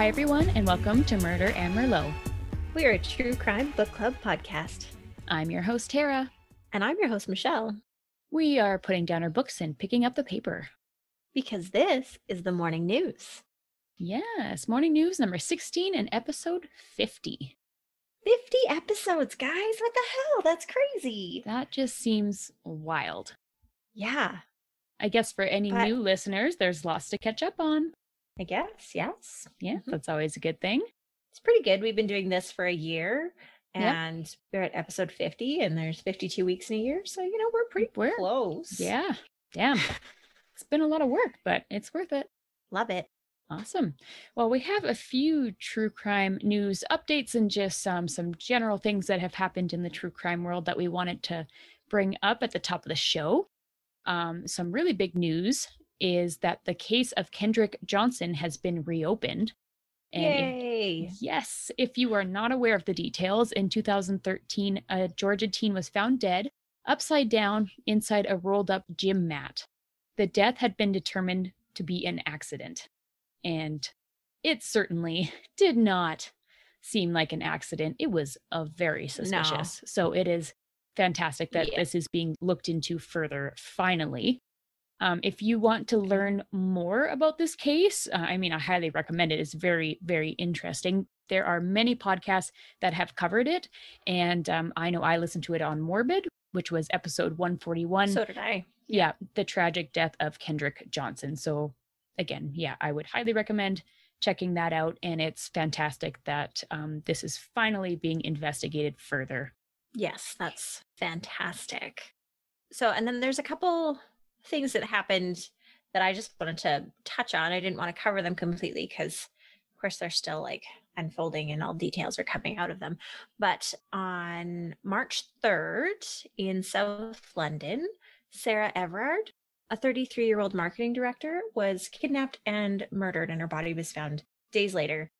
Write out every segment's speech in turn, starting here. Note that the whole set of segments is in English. Hi, everyone, and welcome to Murder and Merlot. We are a true crime book club podcast. I'm your host, Tara. And I'm your host, Michelle. We are putting down our books and picking up the paper. Because this is the morning news. Yes, morning news number 16 and episode 50. 50 episodes, guys. What the hell? That's crazy. That just seems wild. Yeah. I guess for any new listeners, there's lots to catch up on. I guess, yes. Yeah, that's always a good thing. It's pretty good. We've been doing this for a year, and we're at episode 50, and there's 52 weeks in a year, so, you know, we're pretty close. Yeah. Damn. It's been a lot of work, but it's worth it. Love it. Awesome. Well, we have a few true crime news updates and just some general things that have happened in the true crime world that we wanted to bring up at the top of the show. Some really big news is that the case of Kendrick Johnson has been reopened. And yay! Yes. If you are not aware of the details, in 2013, a Georgia teen was found dead, upside down, inside a rolled-up gym mat. The death had been determined to be an accident. And it certainly did not seem like an accident. It was very suspicious. No. So it is fantastic that this is being looked into further, finally. If you want to learn more about this case, I highly recommend it. It's very, very interesting. There are many podcasts that have covered it. And I know I listened to it on Morbid, which was episode 141. So did I. Yeah. The tragic death of Kendrick Johnson. So again, I would highly recommend checking that out. And it's fantastic that this is finally being investigated further. Yes, that's fantastic. So, and then there's a couple things that happened that I just wanted to touch on. I didn't want to cover them completely because, of course, they're still like unfolding and all details are coming out of them. But on March 3rd in South London, Sarah Everard, a 33-year-old marketing director, was kidnapped and murdered, and her body was found days later.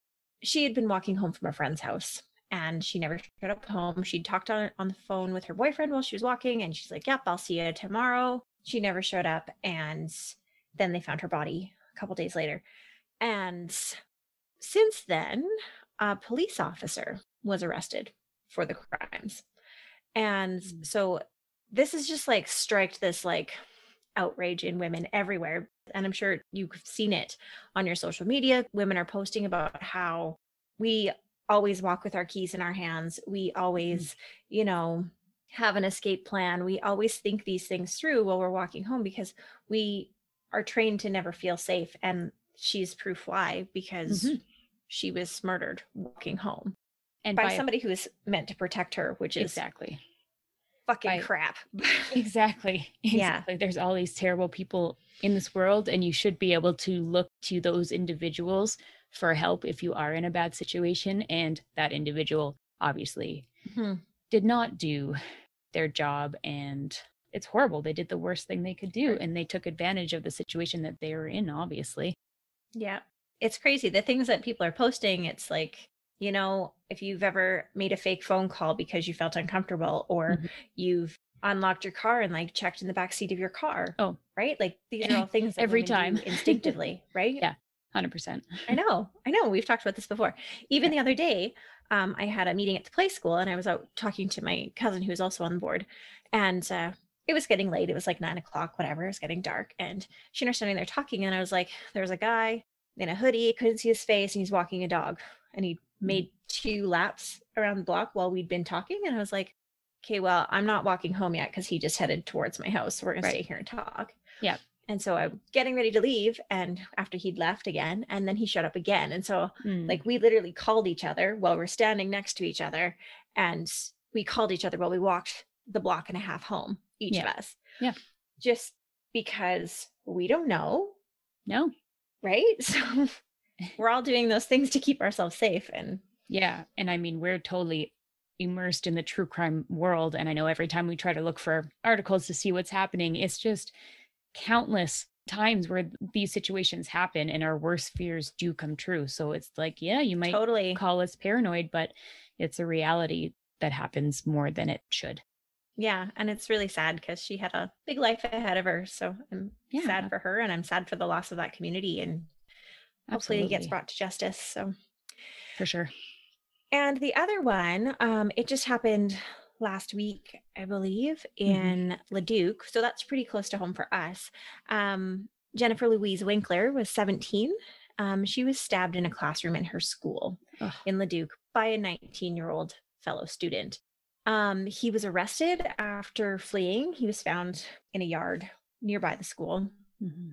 She had been walking home from a friend's house, and she never showed up home. She talked on the phone with her boyfriend while she was walking, and she's like, yep, I'll see you tomorrow. She never showed up, and then they found her body a couple days later. And since then, a police officer was arrested for the crimes. And so this is just like striked this like outrage in women everywhere. And I'm sure you've seen it on your social media. Women are posting about how we always walk with our keys in our hands. We always, you know, have an escape plan. We always think these things through while we're walking home because we are trained to never feel safe. And she's proof why, because she was murdered walking home and by somebody who is meant to protect her, which is exactly fucking crap. Exactly. There's all these terrible people in this world, and you should be able to look to those individuals for help if you are in a bad situation. And that individual obviously did not do their job, and it's horrible. They did the worst thing they could do, and they took advantage of the situation that they were in, obviously. Yeah. It's crazy. The things that people are posting, it's like, you know, if you've ever made a fake phone call because you felt uncomfortable, or you've unlocked your car and like checked in the backseat of your car. Oh, right. Like these are all things that every time instinctively, right? Yeah. 100%. I know. We've talked about this before. Even the other day, I had a meeting at the play school, and I was out talking to my cousin who was also on the board, and it was getting late. It was like 9 o'clock, whatever. It was getting dark, and she and I standing there talking, and I was like, there was a guy in a hoodie, couldn't see his face, and he's walking a dog, and he made 2 laps around the block while we'd been talking, and I was like, okay, well, I'm not walking home yet because he just headed towards my house, so we're going to stay here and talk. Yeah. And so I'm getting ready to leave, and after he'd left again, and then he showed up again. And so like we literally called each other while we're standing next to each other, and we called each other while we walked the block and a half home, each of us. Yeah. Just because we don't know. No. Right? So we're all doing those things to keep ourselves safe. And and I mean, we're totally immersed in the true crime world. And I know every time we try to look for articles to see what's happening, it's just countless times where these situations happen and our worst fears do come true. So it's like, you might totally call us paranoid, but it's a reality that happens more than it should. Yeah. And it's really sad because she had a big life ahead of her. So I'm sad for her, and I'm sad for the loss of that community. And Absolutely. Hopefully it gets brought to justice. So for sure. And the other one, it just happened last week, I believe, in Leduc. So that's pretty close to home for us. Jennifer Louise Winkler was 17. She was stabbed in a classroom in her school in Leduc by a 19-year-old fellow student. He was arrested after fleeing. He was found in a yard nearby the school. Mm-hmm.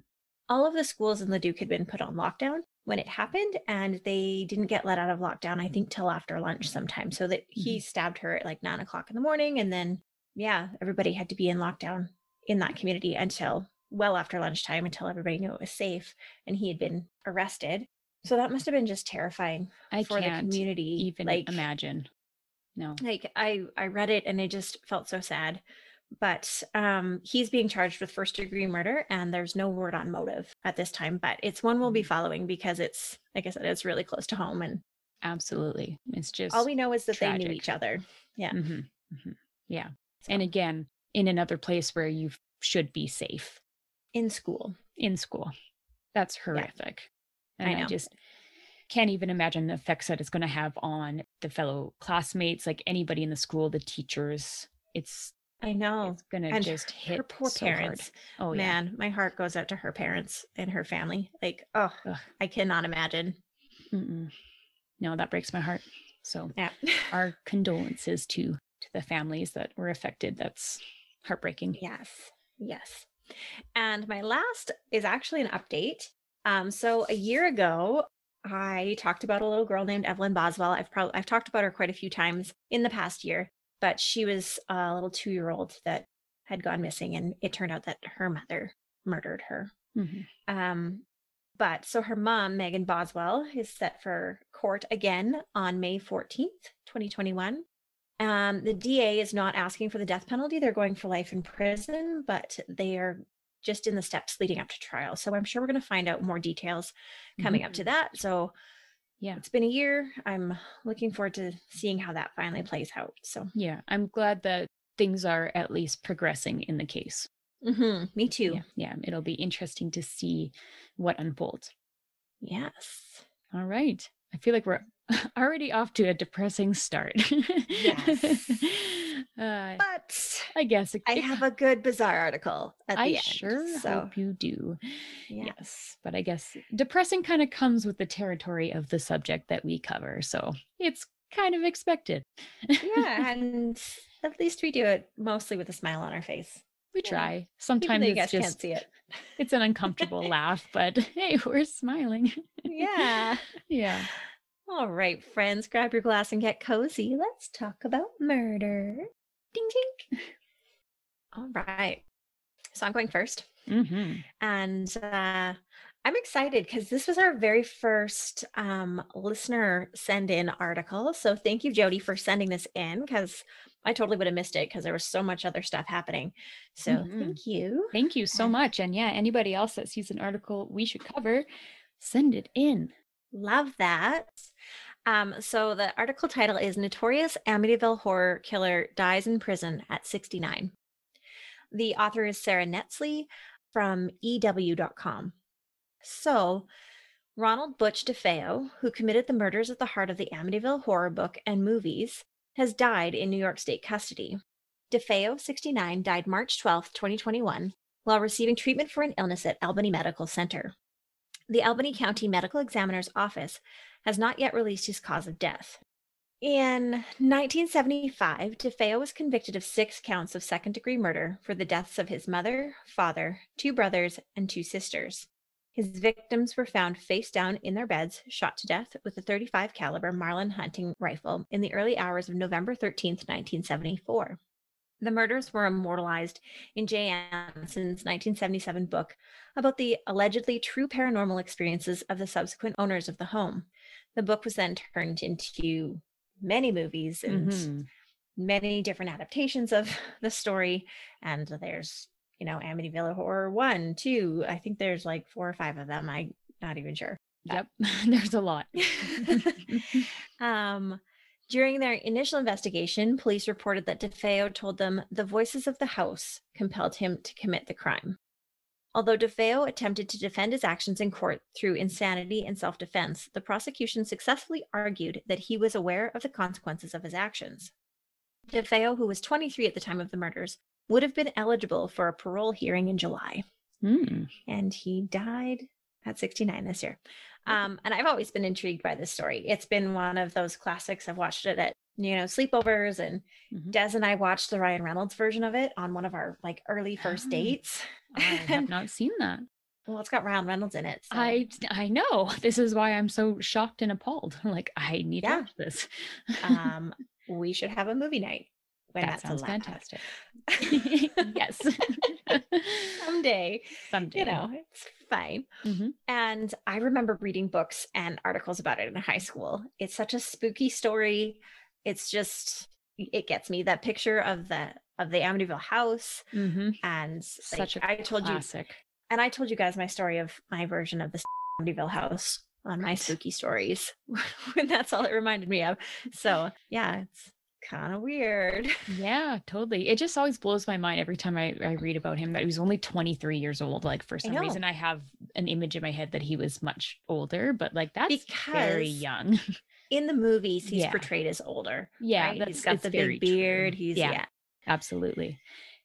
All of the schools in Leduc had been put on lockdown when it happened, and they didn't get let out of lockdown, I think, till after lunch sometime. So that he stabbed her at like 9 o'clock in the morning. And then, yeah, everybody had to be in lockdown in that community until well after lunchtime, until everybody knew it was safe. And he had been arrested. So that must have been just terrifying for the community. Even like, imagine. No. Like I read it and it just felt so sad. But he's being charged with first-degree murder, and there's no word on motive at this time. But it's one we'll be following because it's, like I said, it's really close to home. And absolutely, it's just all we know is that tragic. They knew each other. Yeah, yeah. So. And again, in another place where you should be safe, in school. In school, that's horrific. Yeah. And I know. I just can't even imagine the effects that it's going to have on the fellow classmates, like anybody in the school, the teachers. It's I know. It's going to just hit her poor parents. Hard. Oh, man, yeah. My heart goes out to her parents and her family. Like, oh, I cannot imagine. Mm-mm. No, that breaks my heart. So yeah. Our condolences to the families that were affected. That's heartbreaking. Yes. Yes. And my last is actually an update. So a year ago, I talked about a little girl named Evelyn Boswell. I've talked about her quite a few times in the past year. But she was a little 2-year-old that had gone missing, and it turned out that her mother murdered her. Mm-hmm. But so her mom, Megan Boswell, is set for court again on May 14th, 2021. The DA is not asking for the death penalty. They're going for life in prison, but they are just in the steps leading up to trial. So I'm sure we're going to find out more details coming up to that. So yeah, it's been a year. I'm looking forward to seeing how that finally plays out. So yeah, I'm glad that things are at least progressing in the case. Mm-hmm. Me too. Yeah, it'll be interesting to see what unfolds. Yes. All right. I feel like we're already off to a depressing start. Yes. But I guess I have a good bizarre article at the end. I sure hope you do. Yeah. Yes. But I guess depressing kind of comes with the territory of the subject that we cover. So it's kind of expected. Yeah. And at least we do it mostly with a smile on our face. We try. Sometimes you guys can't see it. It's an uncomfortable laugh, but hey, we're smiling. Yeah. Yeah. All right, friends, grab your glass and get cozy. Let's talk about murder. Ding, ding. All right. So I'm going first. Mm-hmm. And I'm excited because this was our very first listener send-in article. So thank you, Jody, for sending this in because I totally would have missed it because there was so much other stuff happening. So thank you. Thank you so much. And yeah, anybody else that sees an article we should cover, send it in. Love that. So the article title is Notorious Amityville Horror Killer Dies in Prison at 69. The author is Sarah Netsley from EW.com. So Ronald Butch DeFeo, who committed the murders at the heart of the Amityville horror book and movies, has died in New York State custody. DeFeo, 69, died March 12, 2021, while receiving treatment for an illness at Albany Medical Center. The Albany County Medical Examiner's Office has not yet released his cause of death. In 1975, DeFeo was convicted of 6 counts of second-degree murder for the deaths of his mother, father, 2 brothers, and 2 sisters. His victims were found face down in their beds, shot to death with a .35 caliber Marlin hunting rifle in the early hours of November 13, 1974. The murders were immortalized in Jay Anson's 1977 book about the allegedly true paranormal experiences of the subsequent owners of the home. The book was then turned into many movies and many different adaptations of the story. And there's Amityville Horror 1, 2. I think there's like 4 or 5 of them. I'm not even sure. Yep. There's a lot. During their initial investigation, police reported that DeFeo told them the voices of the house compelled him to commit the crime. Although DeFeo attempted to defend his actions in court through insanity and self-defense, the prosecution successfully argued that he was aware of the consequences of his actions. DeFeo, who was 23 at the time of the murders, would have been eligible for a parole hearing in July. Mm. And he died at 69 this year. And I've always been intrigued by this story. It's been one of those classics. I've watched it at, sleepovers, and Des and I watched the Ryan Reynolds version of it on one of our early first dates. I have not seen that. Well, it's got Ryan Reynolds in it. So. I know. This is why I'm so shocked and appalled. I need to watch this. We should have a movie night. That sounds fantastic. Yes. Someday. It's fine. Mm-hmm. And I remember reading books and articles about it in high school. It's such a spooky story. It's just, it gets me, that picture of the Amityville house. Mm-hmm. And such a classic. And I told you guys my story of my version of the Amityville house on my spooky stories. That's all it reminded me of. So yeah, it's kind of weird. Yeah, totally. It just always blows my mind every time I read about him that he was only 23 years old. For some reason, I have an image in my head that he was much older, but that's very young. In the movies, he's portrayed as older. Yeah, right? He's got the big beard. True. He's absolutely.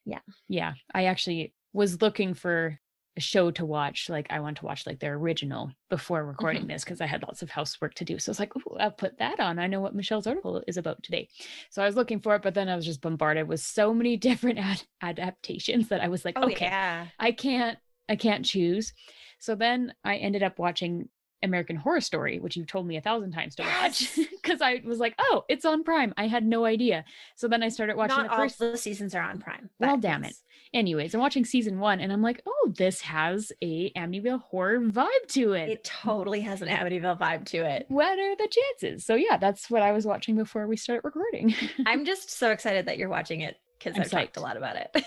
Yeah, yeah. I actually was looking for a show to watch. I want to watch their original before recording this, because I had lots of housework to do. So I was I'll put that on. I know what Michelle's article is about today. So I was looking for it, but then I was just bombarded with so many different adaptations that I was I can't choose. So then I ended up watching American Horror Story, which you've told me 1,000 times to watch, because I was oh, it's on Prime. I had no idea. So then I started watching the seasons are on Prime. Well, damn it. Anyways, I'm watching season 1 and I'm oh, this has a Amityville Horror vibe to it. It totally has an Amityville vibe to it. What are the chances? So yeah, that's what I was watching before we started recording. I'm just so excited that you're watching it, because I've talked a lot about it.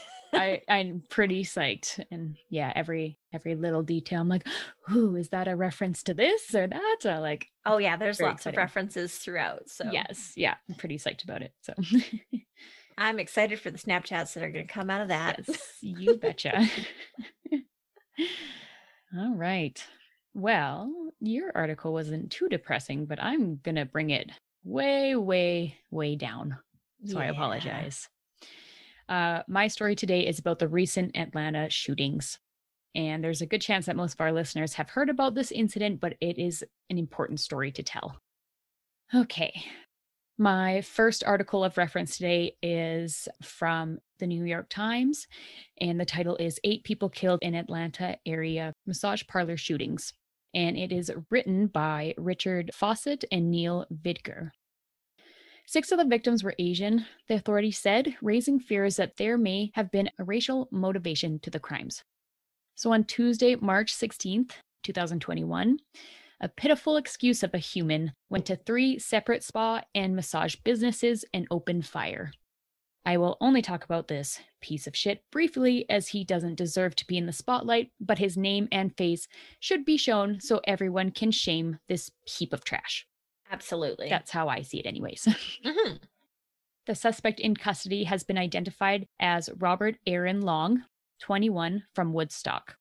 I'm pretty psyched. And yeah, every little detail, I'm ooh, is that a reference to this or that? Or oh yeah, there's lots exciting. Of references throughout. So yes, yeah, I'm pretty psyched about it. So I'm excited for the Snapchats that are going to come out of that. Yes, you betcha. All right. Well, your article wasn't too depressing, but I'm going to bring it way, way, way down. So I apologize. My story today is about the recent Atlanta shootings. And there's a good chance that most of our listeners have heard about this incident, but it is an important story to tell. Okay. My first article of reference today is from the New York Times, and the title is 8 People Killed in Atlanta Area Massage Parlor Shootings. And it is written by Richard Fawcett and Neil Vidger. 6 of the victims were Asian, the authorities said, raising fears that there may have been a racial motivation to the crimes. So on Tuesday, March 16th, 2021, a pitiful excuse of a human went to 3 separate spa and massage businesses and opened fire. I will only talk about this piece of shit briefly, as he doesn't deserve to be in the spotlight, but his name and face should be shown so everyone can shame this heap of trash. Absolutely. That's how I see it anyways. Mm-hmm. The suspect in custody has been identified as Robert Aaron Long, 21, from Woodstock.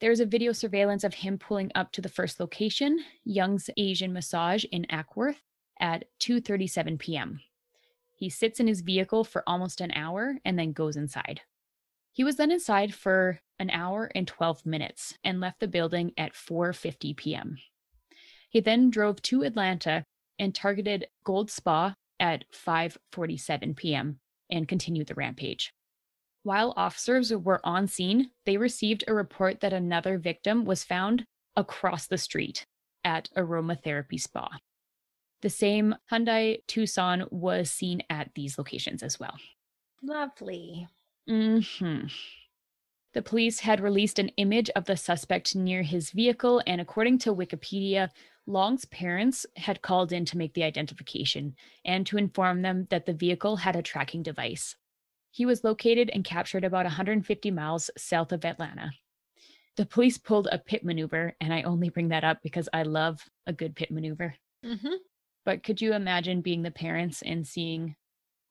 There's a video surveillance of him pulling up to the first location, Young's Asian Massage in Ackworth, at 2:37 p.m. He sits in his vehicle for almost an hour and then goes inside. He was then inside for an hour and 12 minutes and left the building at 4:50 p.m. He then drove to Atlanta and targeted Gold Spa at 5:47 p.m. and continued the rampage. While officers were on scene, they received a report that another victim was found across the street at Aromatherapy Spa. The same Hyundai Tucson was seen at these locations as well. Lovely. Mm-hmm. The police had released an image of the suspect near his vehicle, and according to Wikipedia, Long's parents had called in to make the identification and to inform them that the vehicle had a tracking device. He was located and captured about 150 miles south of Atlanta. The police pulled a pit maneuver, and I only bring that up because I love a good pit maneuver. Mm-hmm. But could you imagine being the parents and seeing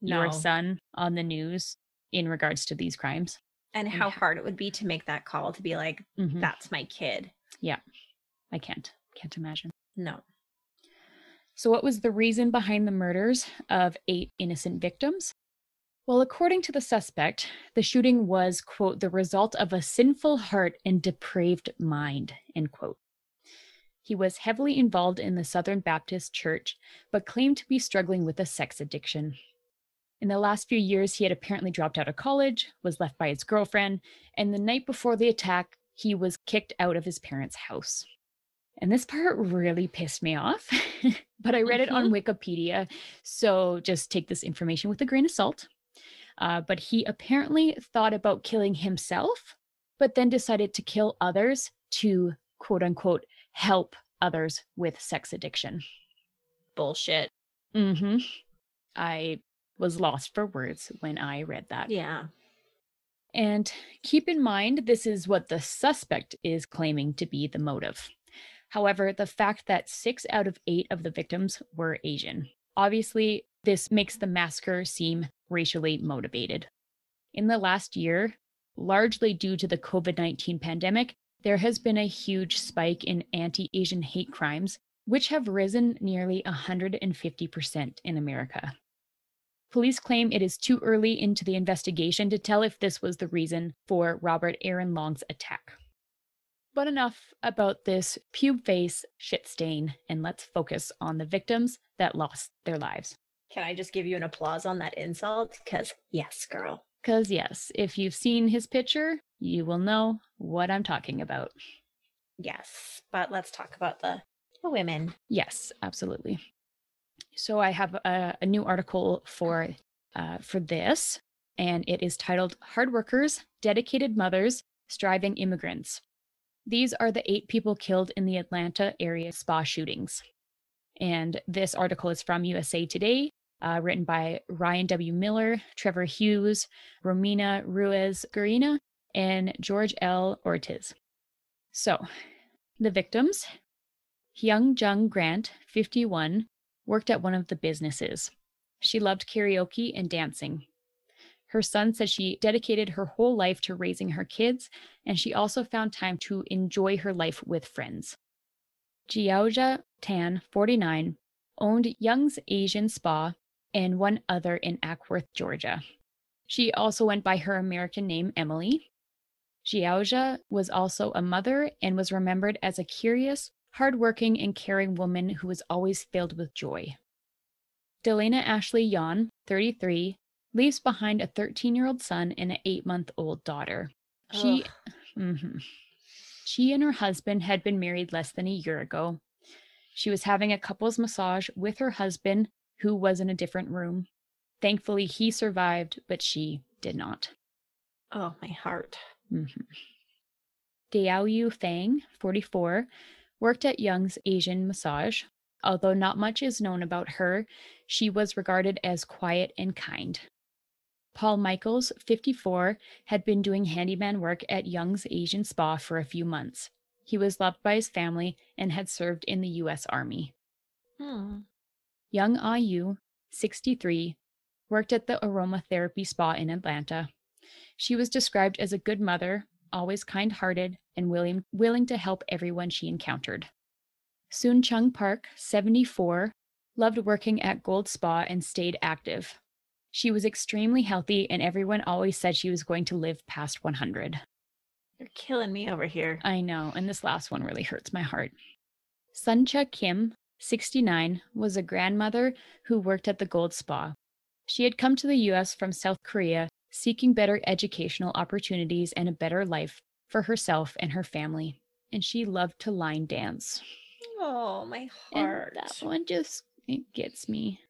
your son on the news in regards to these crimes? and how hard it would be to make that call to be like, that's my kid. Yeah. I can't imagine. No. So what was the reason behind the murders of 8 innocent victims? Well, according to the suspect, the shooting was, quote, the result of a sinful heart and depraved mind, end quote. He was heavily involved in the Southern Baptist Church, but claimed to be struggling with a sex addiction. In the last few years, he had apparently dropped out of college, was left by his girlfriend, and the night before the attack, he was kicked out of his parents' house. And this part really pissed me off, but I read it on Wikipedia, so just take this information with a grain of salt. But he apparently thought about killing himself, but then decided to kill others to, quote unquote, help others with sex addiction. Bullshit. I was lost for words when I read that. Yeah. And keep in mind, this is what the suspect is claiming to be the motive. However, the fact that 6 out of 8 of the victims were Asian. Obviously, this makes the massacre seem racially motivated. In the last year, largely due to the COVID-19 pandemic, there has been a huge spike in anti-Asian hate crimes, which have risen nearly 150% in America. Police claim it is too early into the investigation to tell if this was the reason for Robert Aaron Long's attack. But enough about this pube face shit stain, and let's focus on the victims that lost their lives. Can I just give you an applause on that insult? Because yes, girl. Because yes, if you've seen his picture, you will know what I'm talking about. Yes, but let's talk about the women. Yes, absolutely. So I have a new article for this, and it is titled Hard Workers, Dedicated Mothers, Striving Immigrants. These are the 8 people killed in the Atlanta area spa shootings. And this article is from USA Today, written by Ryan W. Miller, Trevor Hughes, Romina Ruiz-Gurina, and George L. Ortiz. So, the victims. Hyung Jung Grant, 51, worked at one of the businesses. She loved karaoke and dancing. Her son said she dedicated her whole life to raising her kids, and she also found time to enjoy her life with friends. Jiaoja Tan, 49, owned Young's Asian Spa and one other in Ackworth, Georgia. She also went by her American name, Emily. Jiaoja was also a mother and was remembered as a curious, hardworking, and caring woman who was always filled with joy. Delana Ashley Yan, 33, leaves behind a 13-year-old son and an 8-month-old daughter. She and her husband had been married less than a year ago. She was having a couples massage with her husband, who was in a different room. Thankfully, he survived, but she did not. Oh, my heart. Diao Yu Fang, 44, worked at Young's Asian Massage. Although not much is known about her, she was regarded as quiet and kind. Paul Michaels, 54, had been doing handyman work at Young's Asian Spa for a few months. He was loved by his family and had served in the U.S. Army. Young Ayu, 63, worked at the Aromatherapy Spa in Atlanta. She was described as a good mother, always kind-hearted, and willing to help everyone she encountered. Soon Chung Park, 74, loved working at Gold Spa and stayed active. She was extremely healthy, and everyone always said she was going to live past 100. You're killing me over here. I know, and this last one really hurts my heart. Sun Cha Kim, 69, was a grandmother who worked at the Gold Spa. She had come to the U.S. from South Korea, seeking better educational opportunities and a better life for herself and her family, and she loved to line dance. Oh, my heart. And that one just, it gets me.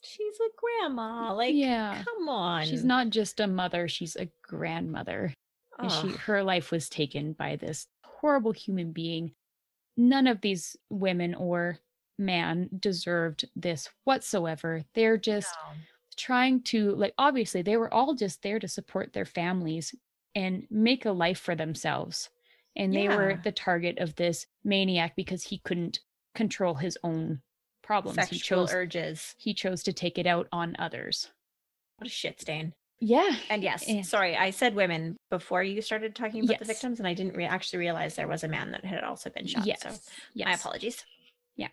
She's a grandma. Like, yeah. Come on. She's not just a mother. She's a grandmother. Oh. And her life was taken by this horrible human being. None of these women or man deserved this whatsoever. They're just trying to, like, obviously, they were all just there to support their families and make a life for themselves. And they were the target of this maniac because he couldn't control his own problems. Sexual urges. He chose to take it out on others. What a shit stain. Yeah. And yes, yeah. Sorry, I said women before you started talking about the victims, and I didn't actually realize there was a man that had also been shot. Yes. So my apologies. Yeah.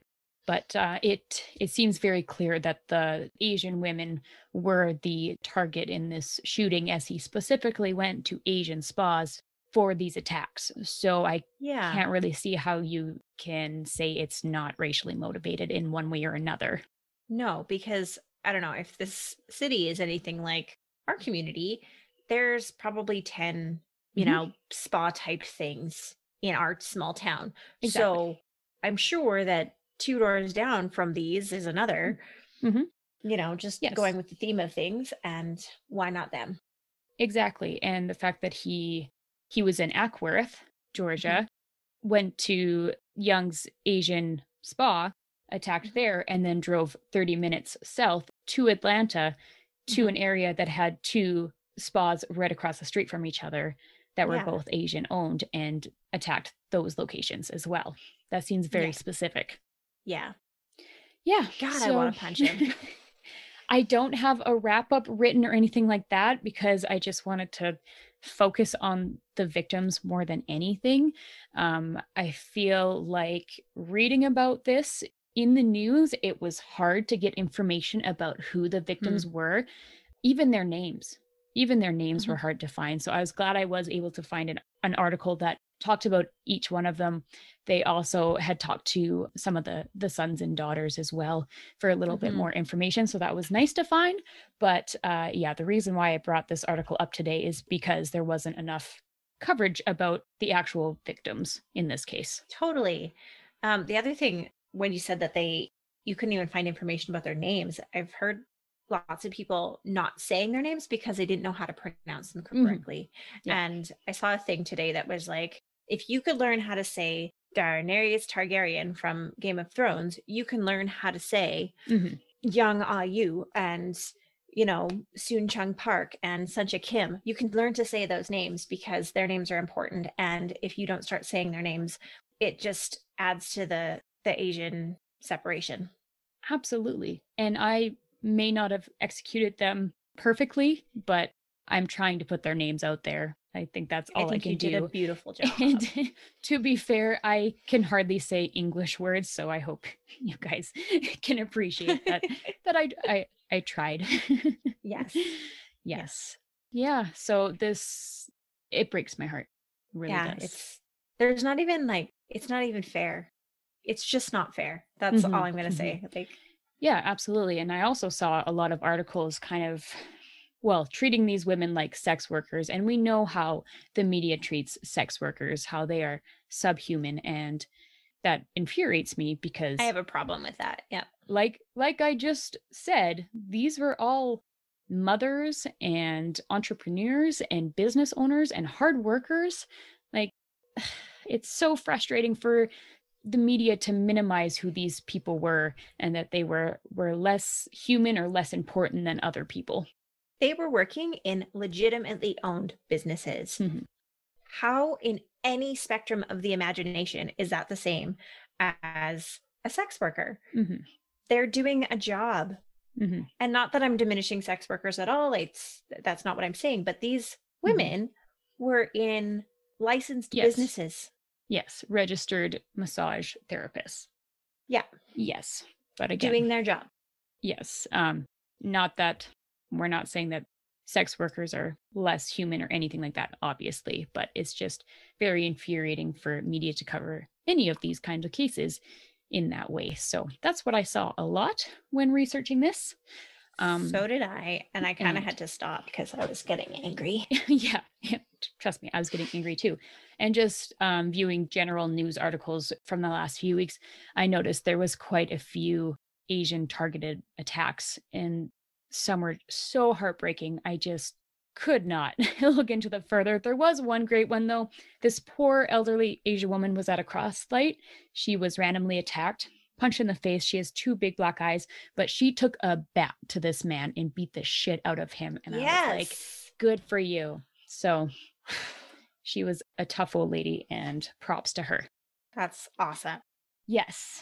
But it seems very clear that the Asian women were the target in this shooting, as he specifically went to Asian spas for these attacks. So I can't really see how you can say it's not racially motivated in one way or another. No, because I don't know if this city is anything like our community, there's probably 10, you know, spa type things in our small town. Exactly. So I'm sure that two doors down from these is another, you know, just going with the theme of things, and why not them? Exactly. And the fact that he was in Ackworth, Georgia, went to Young's Asian Spa, attacked there, and then drove 30 minutes south to Atlanta, to an area that had two spas right across the street from each other that were both Asian owned, and attacked those locations as well. That seems very specific. Yeah. Yeah. God, so, I want to punch him. I don't have a wrap up written or anything like that, because I just wanted to focus on the victims more than anything. I feel like reading about this in the news, it was hard to get information about who the victims were, even their names. Even their names were hard to find. So I was glad I was able to find an article that talked about each one of them. They also had talked to some of the sons and daughters as well for a little bit more information. So that was nice to find. But the reason why I brought this article up today is because there wasn't enough coverage about the actual victims in this case. Totally. The other thing, when you said that you couldn't even find information about their names, I've heard lots of people not saying their names because they didn't know how to pronounce them correctly. Yeah. And I saw a thing today that was like, if you could learn how to say Daenerys Targaryen from Game of Thrones, you can learn how to say Young Ayu and, you know, Soon Chung Park and Sun Cha Kim. You can learn to say those names because their names are important. And if you don't start saying their names, it just adds to the Asian separation. Absolutely. And I may not have executed them perfectly, but I'm trying to put their names out there. I think that's all I can do. You did a beautiful job. And to be fair, I can hardly say English words, so I hope you guys can appreciate that I tried. Yes. Yeah, so this, it breaks my heart. It really does. There's not even it's not even fair. It's just not fair. That's all I'm going to say. Like, yeah, absolutely. And I also saw a lot of articles kind of, well, treating these women like sex workers. And we know how the media treats sex workers, how they are subhuman. And that infuriates me because I have a problem with that. Yeah. Like I just said, these were all mothers and entrepreneurs and business owners and hard workers. Like, it's so frustrating for the media to minimize who these people were, and that they were less human or less important than other people. They were working in legitimately owned businesses. How in any spectrum of the imagination is that the same as a sex worker? They're doing a job. And not that I'm diminishing sex workers at all. That's not what I'm saying, but these women were in licensed businesses. Yes, registered massage therapists. Yeah. Yes. But again, doing their job. Yes. Not that we're not saying that sex workers are less human or anything like that, obviously, but it's just very infuriating for media to cover any of these kinds of cases in that way. So that's what I saw a lot when researching this. So did I, and I kind of had to stop because I was getting angry. Yeah, trust me, I was getting angry too. And just viewing general news articles from the last few weeks, I noticed there was quite a few Asian targeted attacks, and some were so heartbreaking. I just could not look into them further. There was one great one though. This poor elderly Asian woman was at a crosslight. She was randomly attacked, punched in the face. She has two big black eyes, but she took a bat to this man and beat the shit out of him. And I was like, good for you. So she was a tough old lady, and props to her. That's awesome. Yes.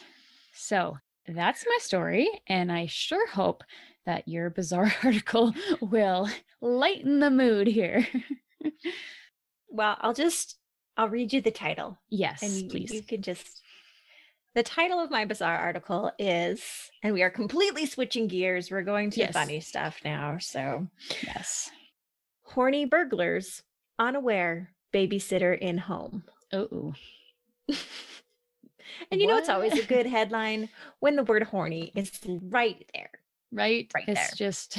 So that's my story, and I sure hope that your bizarre article will lighten the mood here. Well, I'll read you the title. Yes, and please. You could just, the title of my bizarre article is, and we are completely switching gears. We're going to funny stuff now. So yes. Horny burglars, unaware babysitter in home. Oh. And you know, it's always a good headline when the word horny is right there. Right? It's just,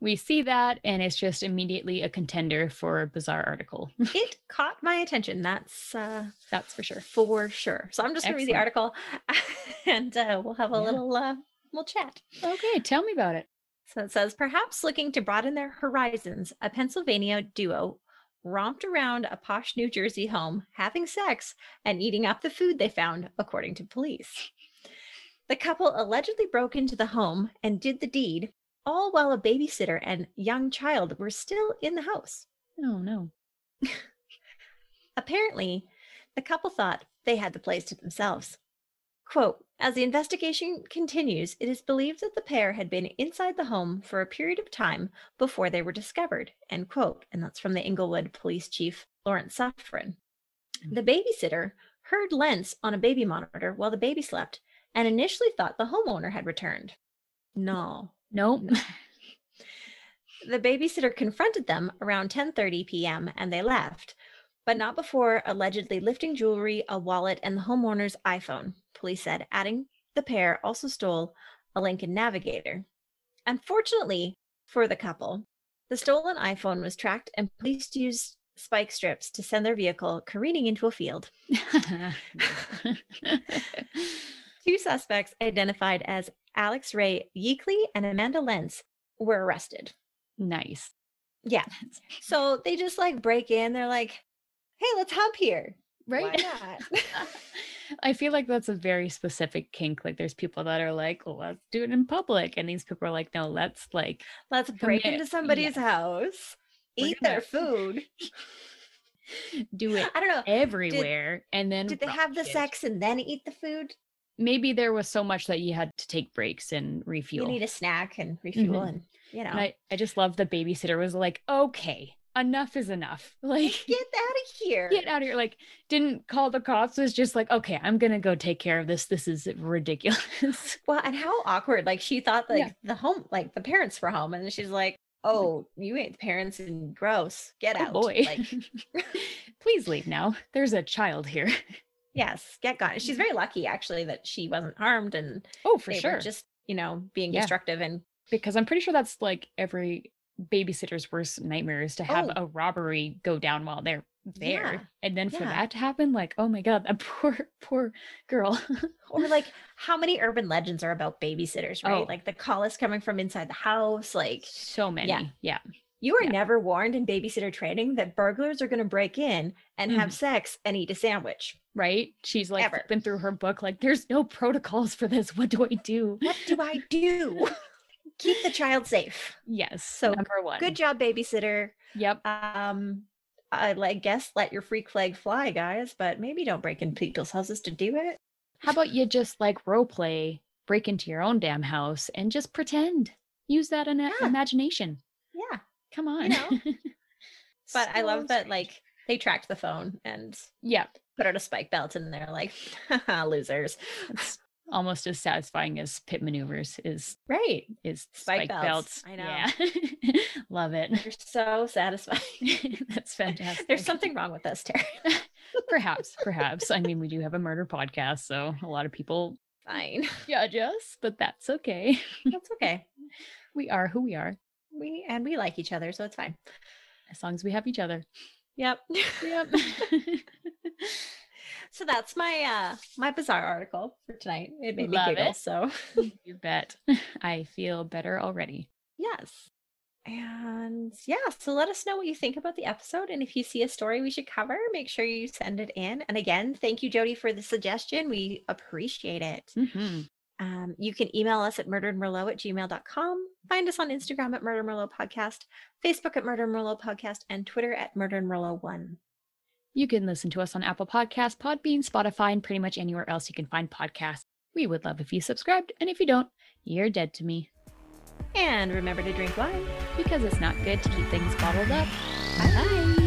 we see that and it's just immediately a contender for a bizarre article. It caught my attention. That's for sure. For sure. So I'm just going to read the article and we'll have a little, we'll chat. Okay. Tell me about it. So it says, perhaps looking to broaden their horizons, a Pennsylvania duo romped around a posh New Jersey home, having sex and eating up the food they found, according to police. The couple allegedly broke into the home and did the deed, all while a babysitter and young child were still in the house. Oh, no. Apparently, the couple thought they had the place to themselves. Quote, as the investigation continues, it is believed that the pair had been inside the home for a period of time before they were discovered, end quote. And that's from the Inglewood Police Chief, Lawrence Safrin. The babysitter heard Lentz on a baby monitor while the baby slept and initially thought the homeowner had returned. No. Nope. No. The babysitter confronted them around 10:30 p.m. and they left, but not before allegedly lifting jewelry, a wallet, and the homeowner's iPhone. Police said, adding the pair also stole a Lincoln Navigator. Unfortunately for the couple, the stolen iPhone was tracked and police used spike strips to send their vehicle careening into a field. Two suspects identified as Alex Ray Yeeckley and Amanda Lentz were arrested. Nice. Yeah. So they just like break in. They're like, hey, let's hop here. Right? Why not? I feel like that's a very specific kink. Like there's people that are like, oh, let's do it in public. And these people are like, no, let's break into somebody's house, eat their food. Do it I don't know. Everywhere. And then did they have the sex and then eat the food? Maybe there was so much that you had to take breaks and refuel. You need a snack and refuel and, you know. And I just love the babysitter was like, okay, enough is enough. Like, get out of here. Get out of here. Like, didn't call the cops. Was just like, okay, I'm going to go take care of this. This is ridiculous. Well, and how awkward. Like, she thought like the parents were home. And then she's like, oh, you ain't the parents and gross. Get out. Boy. Like, please leave now. There's a child here. Yes. Get gone. She's very lucky actually that she wasn't harmed. And were just, you know, being destructive. And because I'm pretty sure that's like every babysitter's worst nightmare is to have a robbery go down while they're there, and then for that to happen, like, oh my god, that poor girl. Or like how many urban legends are about babysitters, right? Like the call is coming from inside the house, like so many. You are never warned in babysitter training that burglars are going to break in and have sex and eat a sandwich, right? She's like flipping through her book like there's no protocols for this. What do I do? Keep the child safe. Yes. So number one. Good job, babysitter. Yep. I guess let your freak flag fly, guys, but maybe don't break into people's houses to do it. How about you just like role play, break into your own damn house and just pretend. Use that in imagination. Yeah. Come on. You know? But so I love that like they tracked the phone and put out a spike belt and they're like, haha, losers. Almost as satisfying as pit maneuvers is spike belts. I know. Yeah. Love it. They're so satisfying. That's fantastic. There's something wrong with us, Terry. Perhaps. I mean, we do have a murder podcast, so a lot of people judge us, but that's okay. That's okay. We are who we are. We like each other, so it's fine. As long as we have each other. Yep. So that's my my bizarre article for tonight. It made me giggle. So you bet. I feel better already. Yes. And so let us know what you think about the episode. And if you see a story we should cover, make sure you send it in. And again, thank you, Jody, for the suggestion. We appreciate it. Mm-hmm. You can email us at murderandmerlot@gmail.com. Find us on Instagram at Murder Merlot Podcast, Facebook at Murder Merlot Podcast, and Twitter at MurderandMerlot1. You can listen to us on Apple Podcasts, Podbean, Spotify, and pretty much anywhere else you can find podcasts. We would love if you subscribed, and if you don't, you're dead to me. And remember to drink wine, because it's not good to keep things bottled up. Bye-bye.